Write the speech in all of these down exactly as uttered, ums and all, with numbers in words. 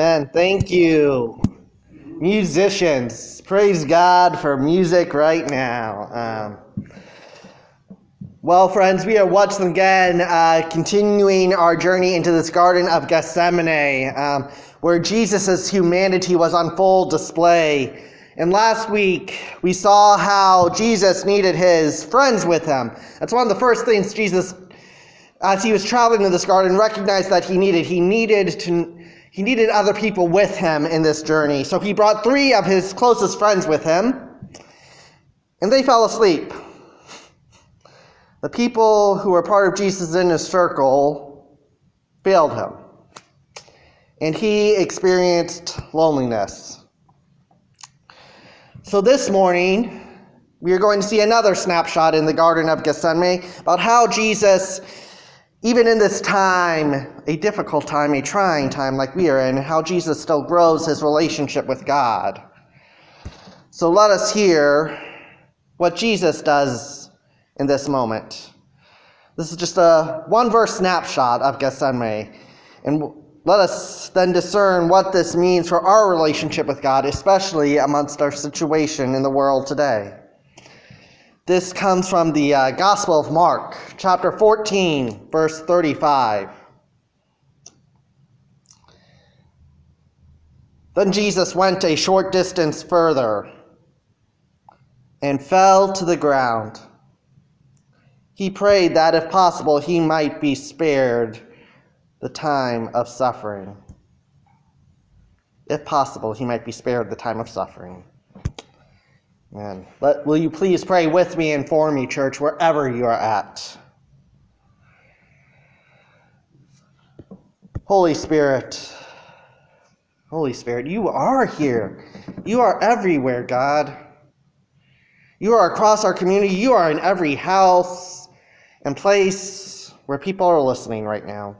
Amen. Thank you. Musicians, praise God for music right now. Um, well, friends, we are once again uh, continuing our journey into this Garden of Gethsemane, um, where Jesus' humanity was on full display. And last week, we saw how Jesus needed his friends with him. That's one of the first things Jesus, as he was traveling to this garden, recognized that he needed. He needed to... He needed other people with him in this journey. So he brought three of his closest friends with him, and they fell asleep. The people who were part of Jesus' inner circle failed him, and he experienced loneliness. So this morning, we are going to see another snapshot in the Garden of Gethsemane about how Jesus, even in this time, a difficult time, a trying time like we are in, how Jesus still grows his relationship with God. So let us hear what Jesus does in this moment. This is just a one-verse snapshot of Gethsemane. And let us then discern what this means for our relationship with God, especially amongst our situation in the world today. This comes from the uh, Gospel of Mark, chapter fourteen, verse thirty-five. Then Jesus went a short distance further and fell to the ground. He prayed that, if possible, he might be spared the time of suffering. If possible, he might be spared the time of suffering. Amen. Let, will you please pray with me and for me, church, wherever you are at? Holy Spirit, Holy Spirit, you are here. You are everywhere, God. You are across our community. You are in every house and place where people are listening right now.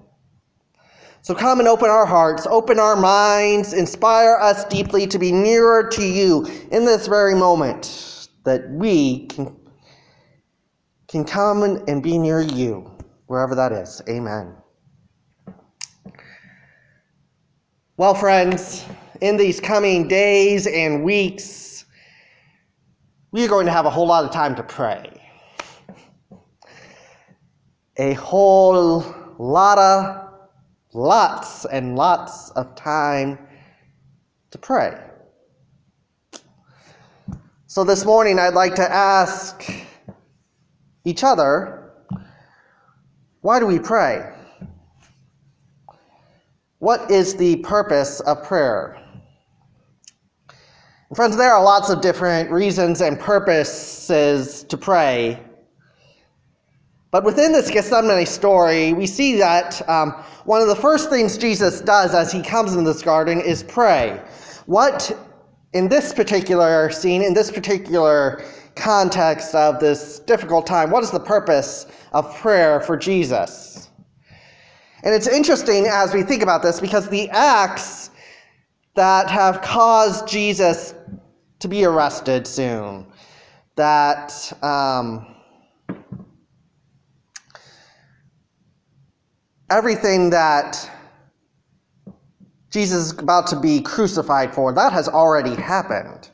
So come and open our hearts, open our minds, inspire us deeply to be nearer to you in this very moment, that we can, can come and be near you, wherever that is. Amen. Well, friends, in these coming days and weeks, we are going to have a whole lot of time to pray. A whole lot of Lots and lots of time to pray. So this morning I'd like to ask each other, why do we pray? What is the purpose of prayer? And friends, there are lots of different reasons and purposes to pray. But within this Gethsemane story, we see that um, one of the first things Jesus does as he comes into this garden is pray. What, in this particular scene, in this particular context of this difficult time, what is the purpose of prayer for Jesus? And it's interesting as we think about this, because the acts that have caused Jesus to be arrested soon, that... Um, Everything that Jesus is about to be crucified for, that has already happened.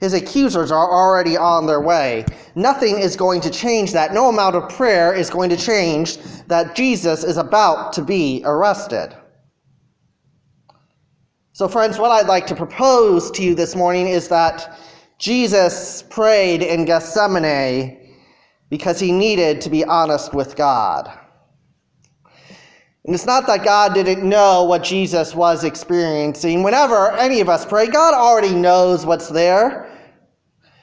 His accusers are already on their way. Nothing is going to change that. No amount of prayer is going to change that Jesus is about to be arrested. So, friends, what I'd like to propose to you this morning is that Jesus prayed in Gethsemane because he needed to be honest with God. And it's not that God didn't know what Jesus was experiencing. Whenever any of us pray, God already knows what's there.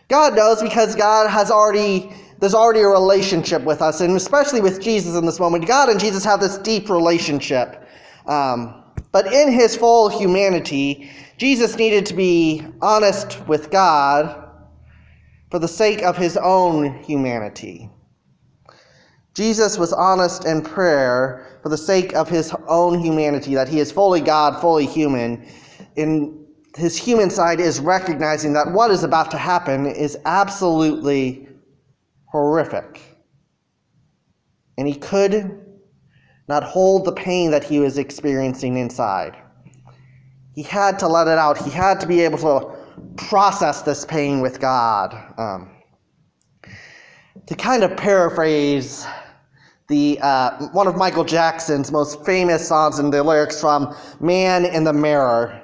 God knows, because God has already, there's already a relationship with us, and especially with Jesus in this moment. God and Jesus have this deep relationship. Um, but in his full humanity, Jesus needed to be honest with God for the sake of his own humanity. Jesus was honest in prayer for the sake of his own humanity, that he is fully God, fully human. And his human side is recognizing that what is about to happen is absolutely horrific. And he could not hold the pain that he was experiencing inside. He had to let it out. He had to be able to process this pain with God. Um, to kind of paraphrase the uh, one of Michael Jackson's most famous songs and the lyrics from Man in the Mirror,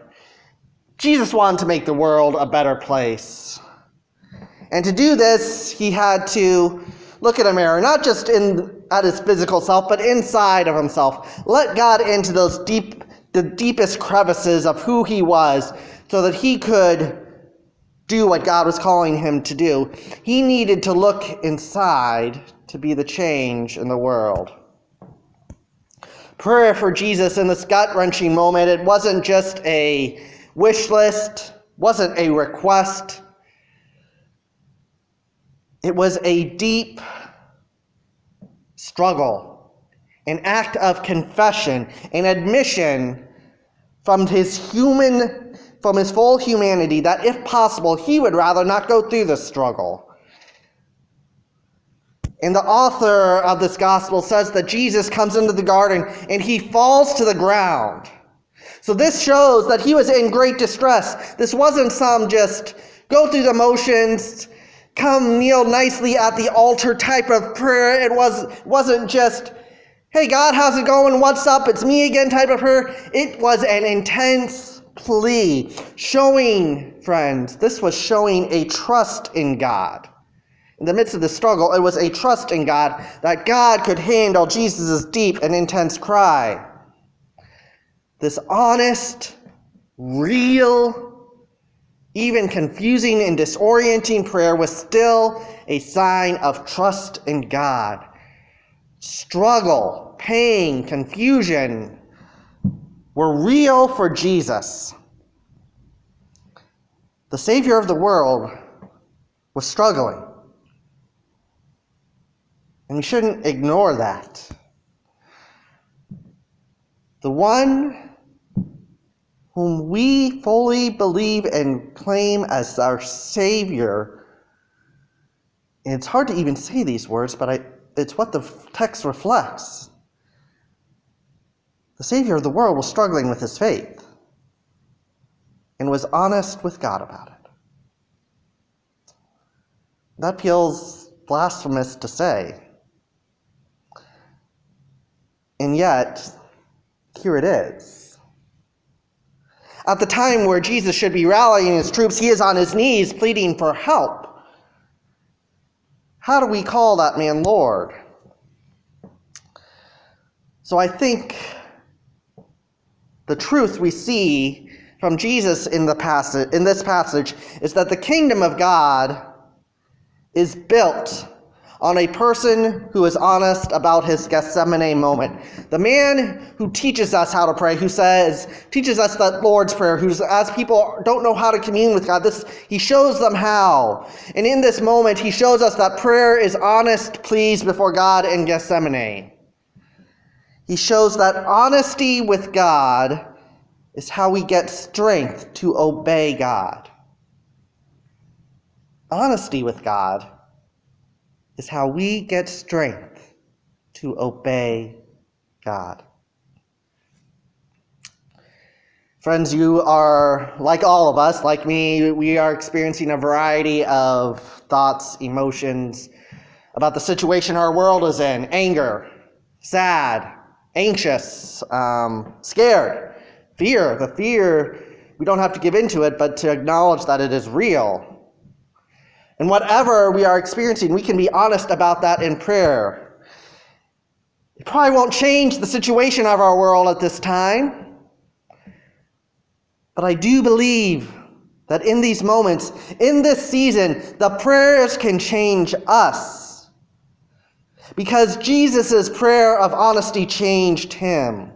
Jesus wanted to make the world a better place. And to do this, he had to look at a mirror, not just in at his physical self, but inside of himself. Let God into those deep, the deepest crevices of who he was, so that he could do what God was calling him to do. He needed to look inside to be the change in the world. Prayer for Jesus in this gut-wrenching moment, it wasn't just a wish list, wasn't a request. It was a deep struggle, an act of confession, an admission from his human from his full humanity, that if possible, he would rather not go through this struggle. And the author of this gospel says that Jesus comes into the garden and he falls to the ground. So this shows that he was in great distress. This wasn't some just go through the motions, come kneel nicely at the altar type of prayer. It was, wasn't just, hey God, how's it going? What's up? It's me again type of prayer. It was an intense plea, showing, friends, this was showing a trust in God. In the midst of the struggle, it was a trust in God that God could handle Jesus' deep and intense cry. This honest, real, even confusing and disorienting prayer was still a sign of trust in God. Struggle, pain, confusion were real for Jesus. The Savior of the world was struggling. And we shouldn't ignore that. The one whom we fully believe and claim as our Savior, and it's hard to even say these words, but I, it's what the text reflects. The Savior of the world was struggling with his faith and was honest with God about it. That feels blasphemous to say. And yet, here it is. At the time where Jesus should be rallying his troops, he is on his knees pleading for help. How do we call that man Lord? So I think the truth we see from Jesus in the passage, in this passage, is that the kingdom of God is built on a person who is honest about his Gethsemane moment. The man who teaches us how to pray, who says, teaches us that Lord's Prayer, who's, as people don't know how to commune with God, this he shows them how. And in this moment, he shows us that prayer is honest pleas before God in Gethsemane. He shows that honesty with God is how we get strength to obey God. Honesty with God is how we get strength to obey God. Friends, you are, like all of us, like me, we are experiencing a variety of thoughts, emotions about the situation our world is in. Anger, sad, anxious, um, scared, fear. The fear, we don't have to give into it, but to acknowledge that it is real. And whatever we are experiencing, we can be honest about that in prayer. It probably won't change the situation of our world at this time, but I do believe that in these moments, in this season, the prayers can change us. Because Jesus' prayer of honesty changed him.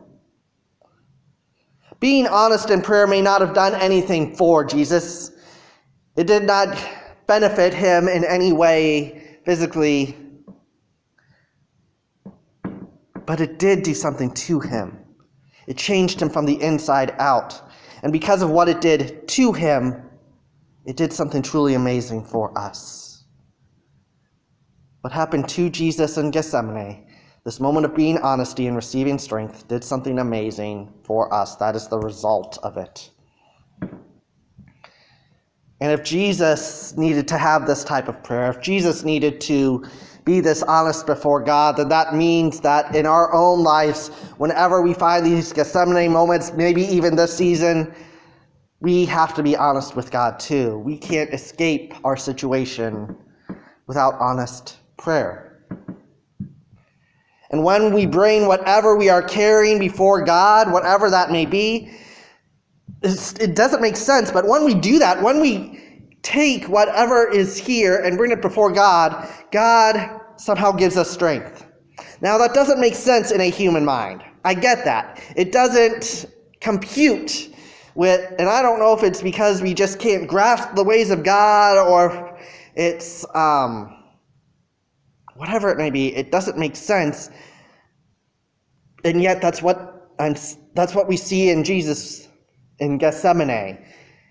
Being honest in prayer may not have done anything for Jesus. It did not benefit him in any way physically. But it did do something to him. It changed him from the inside out. And because of what it did to him, it did something truly amazing for us. What happened to Jesus in Gethsemane, this moment of being honesty and receiving strength, did something amazing for us. That is the result of it. And if Jesus needed to have this type of prayer, if Jesus needed to be this honest before God, then that means that in our own lives, whenever we find these Gethsemane moments, maybe even this season, we have to be honest with God too. We can't escape our situation without honest prayer. And when we bring whatever we are carrying before God, whatever that may be, it doesn't make sense, but when we do that, when we take whatever is here and bring it before God, God somehow gives us strength. Now, that doesn't make sense in a human mind. I get that. It doesn't compute with, and I don't know if it's because we just can't grasp the ways of God or it's um, whatever it may be. It doesn't make sense, and yet that's what I'm, that's what we see in Jesus in Gethsemane,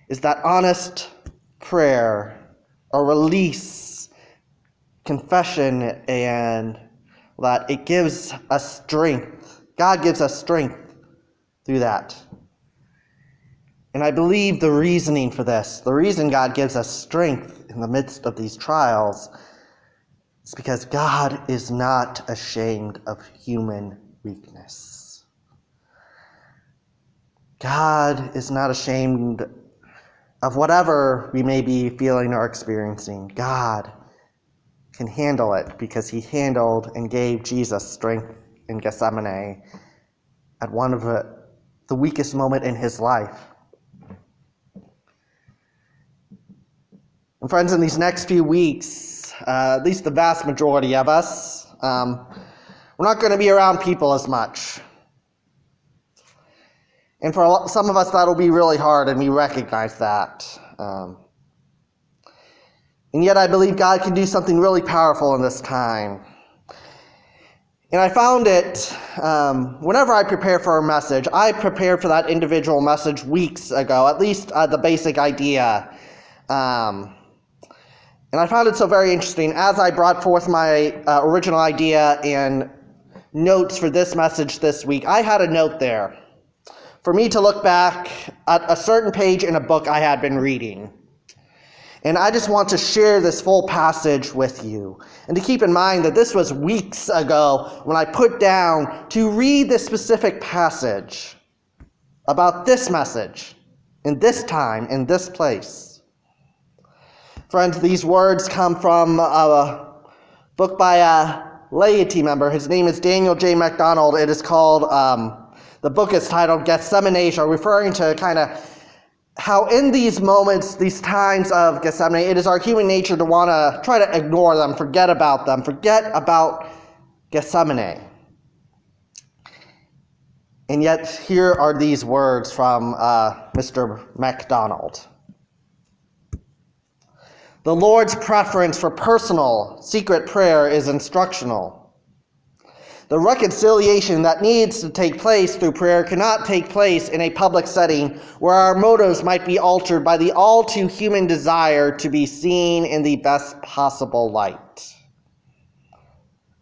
is that honest prayer, a release, confession, and that it gives us strength. God gives us strength through that. And I believe the reasoning for this, the reason God gives us strength in the midst of these trials, is because God is not ashamed of human weakness. God is not ashamed of whatever we may be feeling or experiencing. God can handle it because he handled and gave Jesus strength in Gethsemane at one of the, the weakest moments in his life. And friends, in these next few weeks, uh, at least the vast majority of us, um, we're not going to be around people as much. And for some of us, that'll be really hard, and we recognize that. Um, and yet I believe God can do something really powerful in this time. And I found it, um, whenever I prepare for a message, I prepared for that individual message weeks ago, at least uh, the basic idea. Um, and I found it so very interesting. As I brought forth my uh, original idea and notes for this message this week, I had a note there for me to look back at a certain page in a book I had been reading. And I just want to share this full passage with you. And to keep in mind that this was weeks ago when I put down to read this specific passage about this message, in this time, in this place. Friends, these words come from a book by a laity member. His name is Daniel J. MacDonald. It is called, um, The book is titled Gethsemane, referring to kind of how in these moments, these times of Gethsemane, it is our human nature to want to try to ignore them, forget about them, forget about Gethsemane. And yet, here are these words from uh, Mister MacDonald. The Lord's preference for personal, secret prayer is instructional. The reconciliation that needs to take place through prayer cannot take place in a public setting where our motives might be altered by the all-too-human desire to be seen in the best possible light.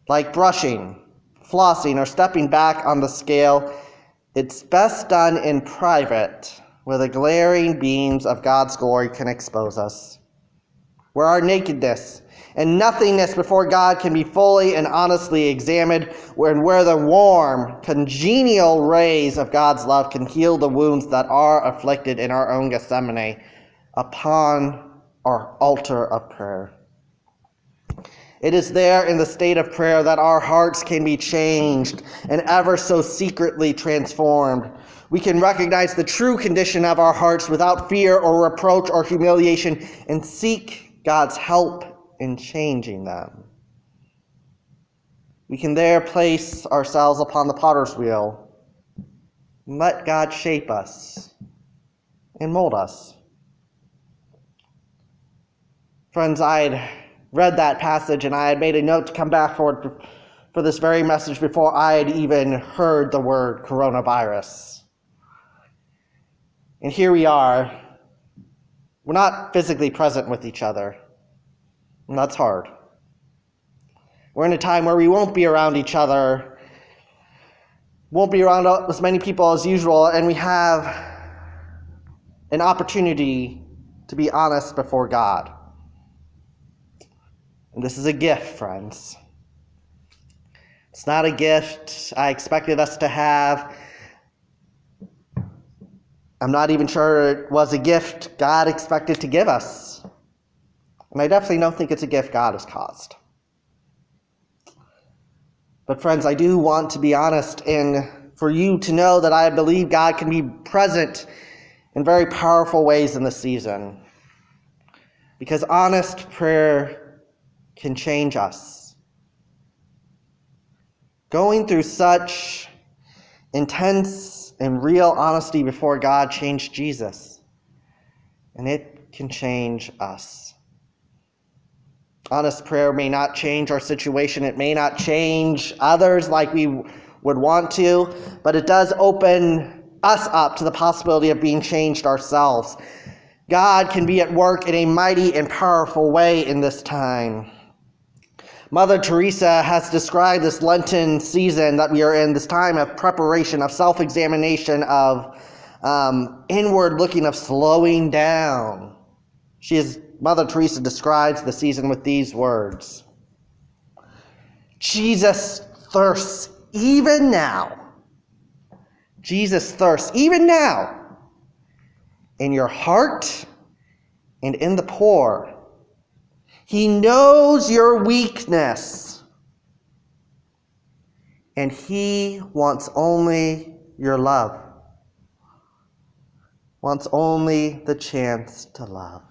Like brushing, flossing, or stepping back on the scale, it's best done in private, where the glaring beams of God's glory can expose us, where our nakedness and nothingness before God can be fully and honestly examined, and where the warm, congenial rays of God's love can heal the wounds that are afflicted in our own Gethsemane upon our altar of prayer. It is there in the state of prayer that our hearts can be changed and ever so secretly transformed. We can recognize the true condition of our hearts without fear or reproach or humiliation and seek God's help in changing them. We can there place ourselves upon the potter's wheel and let God shape us and mold us. Friends, I had read that passage and I had made a note to come back forward for this very message before I had even heard the word coronavirus. And here we are. We're not physically present with each other. And that's hard. We're in a time where we won't be around each other, won't be around as many people as usual, and we have an opportunity to be honest before God. And this is a gift, friends. It's not a gift I expected us to have. I'm not even sure it was a gift God expected to give us. And I definitely don't think it's a gift God has caused. But friends, I do want to be honest and for you to know that I believe God can be present in very powerful ways in this season. Because honest prayer can change us. Going through such intense and real honesty before God changed Jesus, and it can change us. Honest prayer may not change our situation. It may not change others like we would want to, but it does open us up to the possibility of being changed ourselves. God can be at work in a mighty and powerful way in this time. Mother Teresa has described this Lenten season that we are in, this time of preparation, of self-examination, of um, inward looking, of slowing down. She is, Mother Teresa describes the season with these words. Jesus thirsts even now. Jesus thirsts even now in your heart and in the poor. He knows your weakness, and he wants only your love, wants only the chance to love.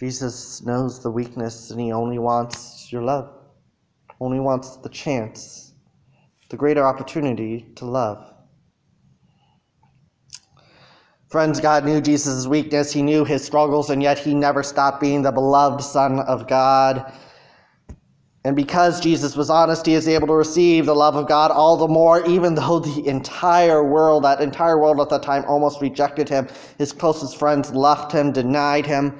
Jesus knows the weakness, and he only wants your love, only wants the chance, the greater opportunity to love. Friends, God knew Jesus' weakness, he knew his struggles, and yet he never stopped being the beloved Son of God. And because Jesus was honest, he is able to receive the love of God all the more, even though the entire world, that entire world at that time, almost rejected him. His closest friends left him, denied him.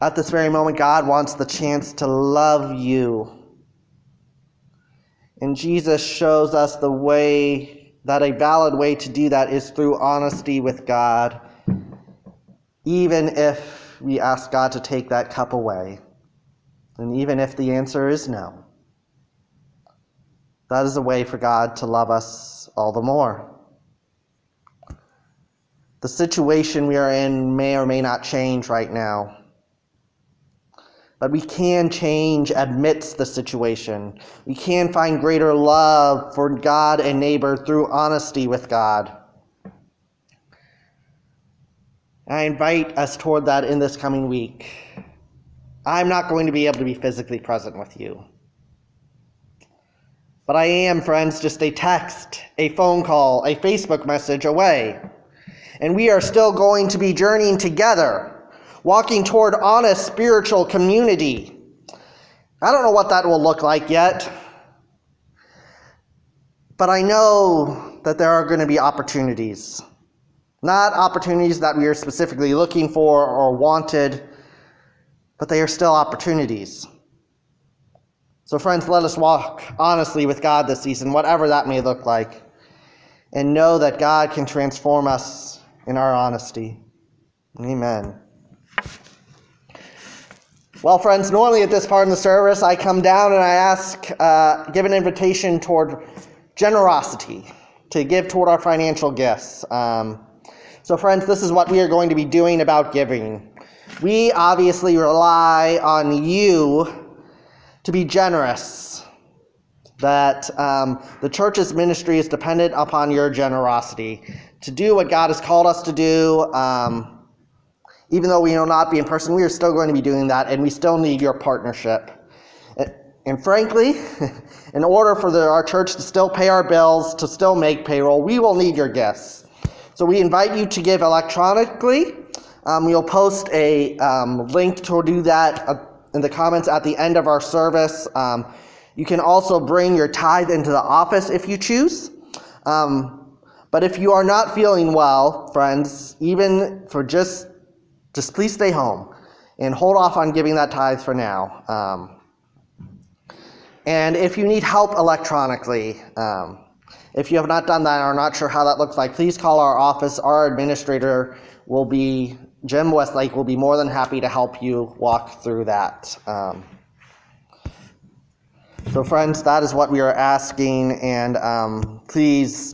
At this very moment, God wants the chance to love you. And Jesus shows us the way, that a valid way to do that is through honesty with God, even if we ask God to take that cup away, and even if the answer is no. That is a way for God to love us all the more. The situation we are in may or may not change right now, but we can change amidst the situation. We can find greater love for God and neighbor through honesty with God. I invite us toward that in this coming week. I'm not going to be able to be physically present with you. But I am, friends, just a text, a phone call, a Facebook message away. And we are still going to be journeying together, walking toward honest spiritual community. I don't know what that will look like yet, but I know that there are going to be opportunities. Not opportunities that we are specifically looking for or wanted, but they are still opportunities. So friends, let us walk honestly with God this season, whatever that may look like, and know that God can transform us in our honesty. Amen. Well, friends, normally at this part in the service, I come down and I ask, uh, give an invitation toward generosity, to give toward our financial gifts. Um, so, friends, this is what we are going to be doing about giving. We obviously rely on you to be generous, that um, the church's ministry is dependent upon your generosity, to do what God has called us to do. Um, Even though we will not be in person, we are still going to be doing that, and we still need your partnership. And frankly, in order for the, our church to still pay our bills, to still make payroll, we will need your gifts. So we invite you to give electronically. Um, we'll post a um, link to do that uh, in the comments at the end of our service. Um, you can also bring your tithe into the office if you choose. Um, but if you are not feeling well, friends, even for just... Just please stay home and hold off on giving that tithe for now. Um, and if you need help electronically, um, If you have not done that and are not sure how that looks like, please call our office. Our administrator will be, Jim Westlake, will be more than happy to help you walk through that. Um, so friends, that is what we are asking, and um, please